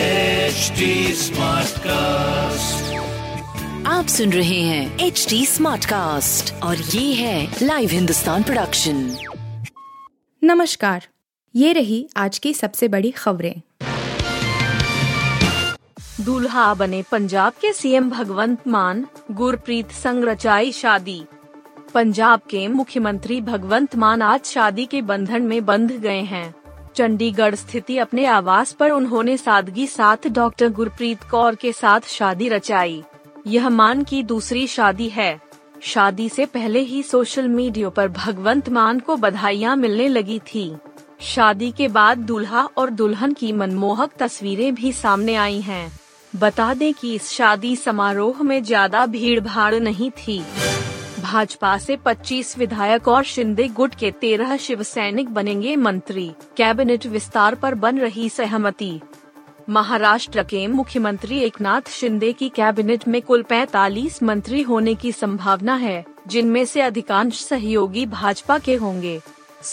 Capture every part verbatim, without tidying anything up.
H D Smartcast, आप सुन रहे हैं एच डी Smartcast और ये है लाइव हिंदुस्तान प्रोडक्शन। नमस्कार, ये रही आज की सबसे बड़ी खबरें। दूल्हा बने पंजाब के सीएम भगवंत मान, गुरप्रीत संग रचाई शादी। पंजाब के मुख्यमंत्री भगवंत मान आज शादी के बंधन में बंध गए हैं। चंडीगढ़ स्थित अपने आवास पर उन्होंने सादगी साथ डॉक्टर गुरप्रीत कौर के साथ शादी रचाई। यह मान की दूसरी शादी है। शादी से पहले ही सोशल मीडिया पर भगवंत मान को बधाइयां मिलने लगी थी। शादी के बाद दूल्हा और दुल्हन की मनमोहक तस्वीरें भी सामने आई हैं। बता दें कि इस शादी समारोह में ज्यादा भीड़ भाड़ नहीं थी। भाजपा से पच्चीस विधायक और शिंदे गुट के तेरह शिव सैनिक बनेंगे मंत्री, कैबिनेट विस्तार पर बन रही सहमति। महाराष्ट्र के मुख्यमंत्री एकनाथ शिंदे की कैबिनेट में कुल पैंतालीस मंत्री होने की संभावना है, जिनमें से अधिकांश सहयोगी भाजपा के होंगे।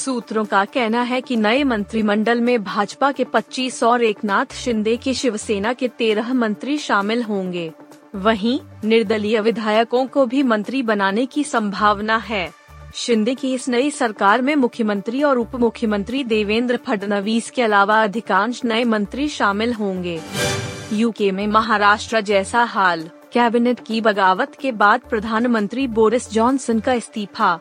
सूत्रों का कहना है कि नए मंत्रिमंडल में भाजपा के पच्चीस और एकनाथ शिंदे की शिवसेना के तेरह मंत्री शामिल होंगे। वहीं निर्दलीय विधायकों को भी मंत्री बनाने की संभावना है। शिंदे की इस नई सरकार में मुख्यमंत्री और उप मुख्यमंत्री देवेंद्र फडणवीस के अलावा अधिकांश नए मंत्री शामिल होंगे। यूके में महाराष्ट्र जैसा हाल, कैबिनेट की बगावत के बाद प्रधानमंत्री बोरिस जॉनसन का इस्तीफा।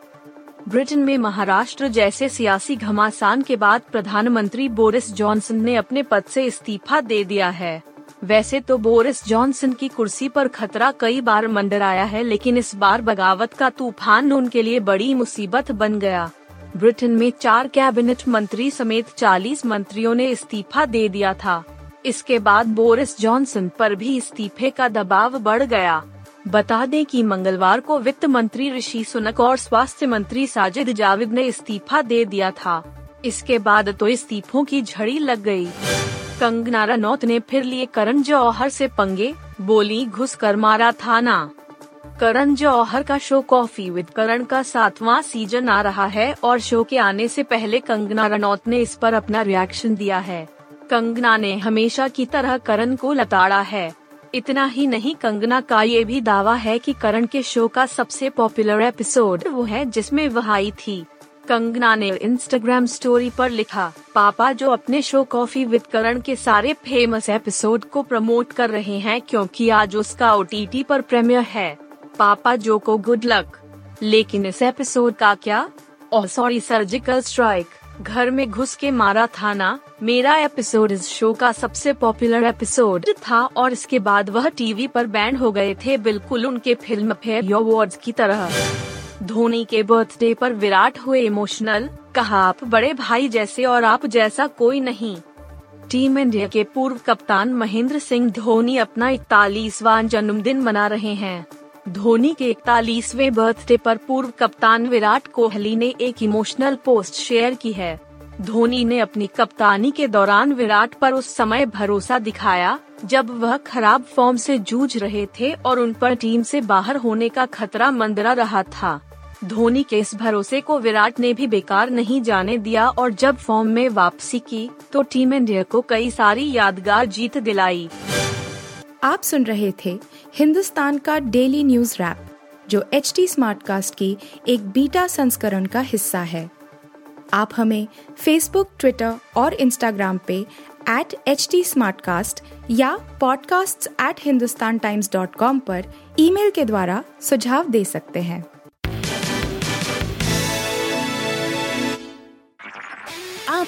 ब्रिटेन में महाराष्ट्र जैसे सियासी घमासान के बाद प्रधानमंत्री बोरिस जॉनसन ने अपने पद से इस्तीफा दे दिया है। वैसे तो बोरिस जॉनसन की कुर्सी पर खतरा कई बार मंडराया है, लेकिन इस बार बगावत का तूफान उनके लिए बड़ी मुसीबत बन गया। ब्रिटेन में चार कैबिनेट मंत्री समेत चालीस मंत्रियों ने इस्तीफा दे दिया था। इसके बाद बोरिस जॉनसन पर भी इस्तीफे का दबाव बढ़ गया। बता दें कि मंगलवार को वित्त मंत्री ऋषि सुनक और स्वास्थ्य मंत्री साजिद जाविद ने इस्तीफा दे दिया था। इसके बाद तो इस्तीफों की झड़ी लग गई। कंगना रनौत ने फिर लिए करण जौहर से पंगे, बोली घुस कर मारा था ना। करण जौहर का शो कॉफी विद करण का सातवां सीजन आ रहा है और शो के आने से पहले कंगना रनौत ने इस पर अपना रिएक्शन दिया है। कंगना ने हमेशा की तरह करण को लताड़ा है। इतना ही नहीं, कंगना का ये भी दावा है कि करण के शो का सबसे पॉपुलर एपिसोड वो है जिसमें वह आई थी। कंगना ने इंस्टाग्राम स्टोरी पर लिखा, पापा जो अपने शो कॉफी विद करण के सारे फेमस एपिसोड को प्रमोट कर रहे हैं क्योंकि आज उसका ओटीटी पर प्रीमियर है। पापा जो को गुड लक। लेकिन इस एपिसोड का क्या? ओह सॉरी, सर्जिकल स्ट्राइक, घर में घुस के मारा था ना। मेरा एपिसोड इस शो का सबसे पॉपुलर एपिसोड था और इसके बाद वह टीवी पर बैन हो गए थे, बिल्कुल उनके फिल्म फेयर अवार्ड्स की तरह। धोनी के बर्थडे पर विराट हुए इमोशनल, कहा आप बड़े भाई जैसे और आप जैसा कोई नहीं। टीम इंडिया के पूर्व कप्तान महेंद्र सिंह धोनी अपना इकतालीसवां जन्मदिन मना रहे हैं। धोनी के इकतालीसवें बर्थडे पर पूर्व कप्तान विराट कोहली ने एक इमोशनल पोस्ट शेयर की है। धोनी ने अपनी कप्तानी के दौरान विराट पर उस समय भरोसा दिखाया जब वह खराब फॉर्म से जूझ रहे थे और उन पर टीम से बाहर होने का खतरा मंडरा रहा था। धोनी के इस भरोसे को विराट ने भी बेकार नहीं जाने दिया और जब फॉर्म में वापसी की तो टीम इंडिया को कई सारी यादगार जीत दिलाई। आप सुन रहे थे हिंदुस्तान का डेली न्यूज रैप, जो एच डी Smartcast की एक बीटा संस्करण का हिस्सा है। आप हमें फेसबुक, ट्विटर और इंस्टाग्राम पे एट एच डी Smartcast या podcasts at hindustantimes dot com पर ईमेल के द्वारा सुझाव दे सकते हैं। आप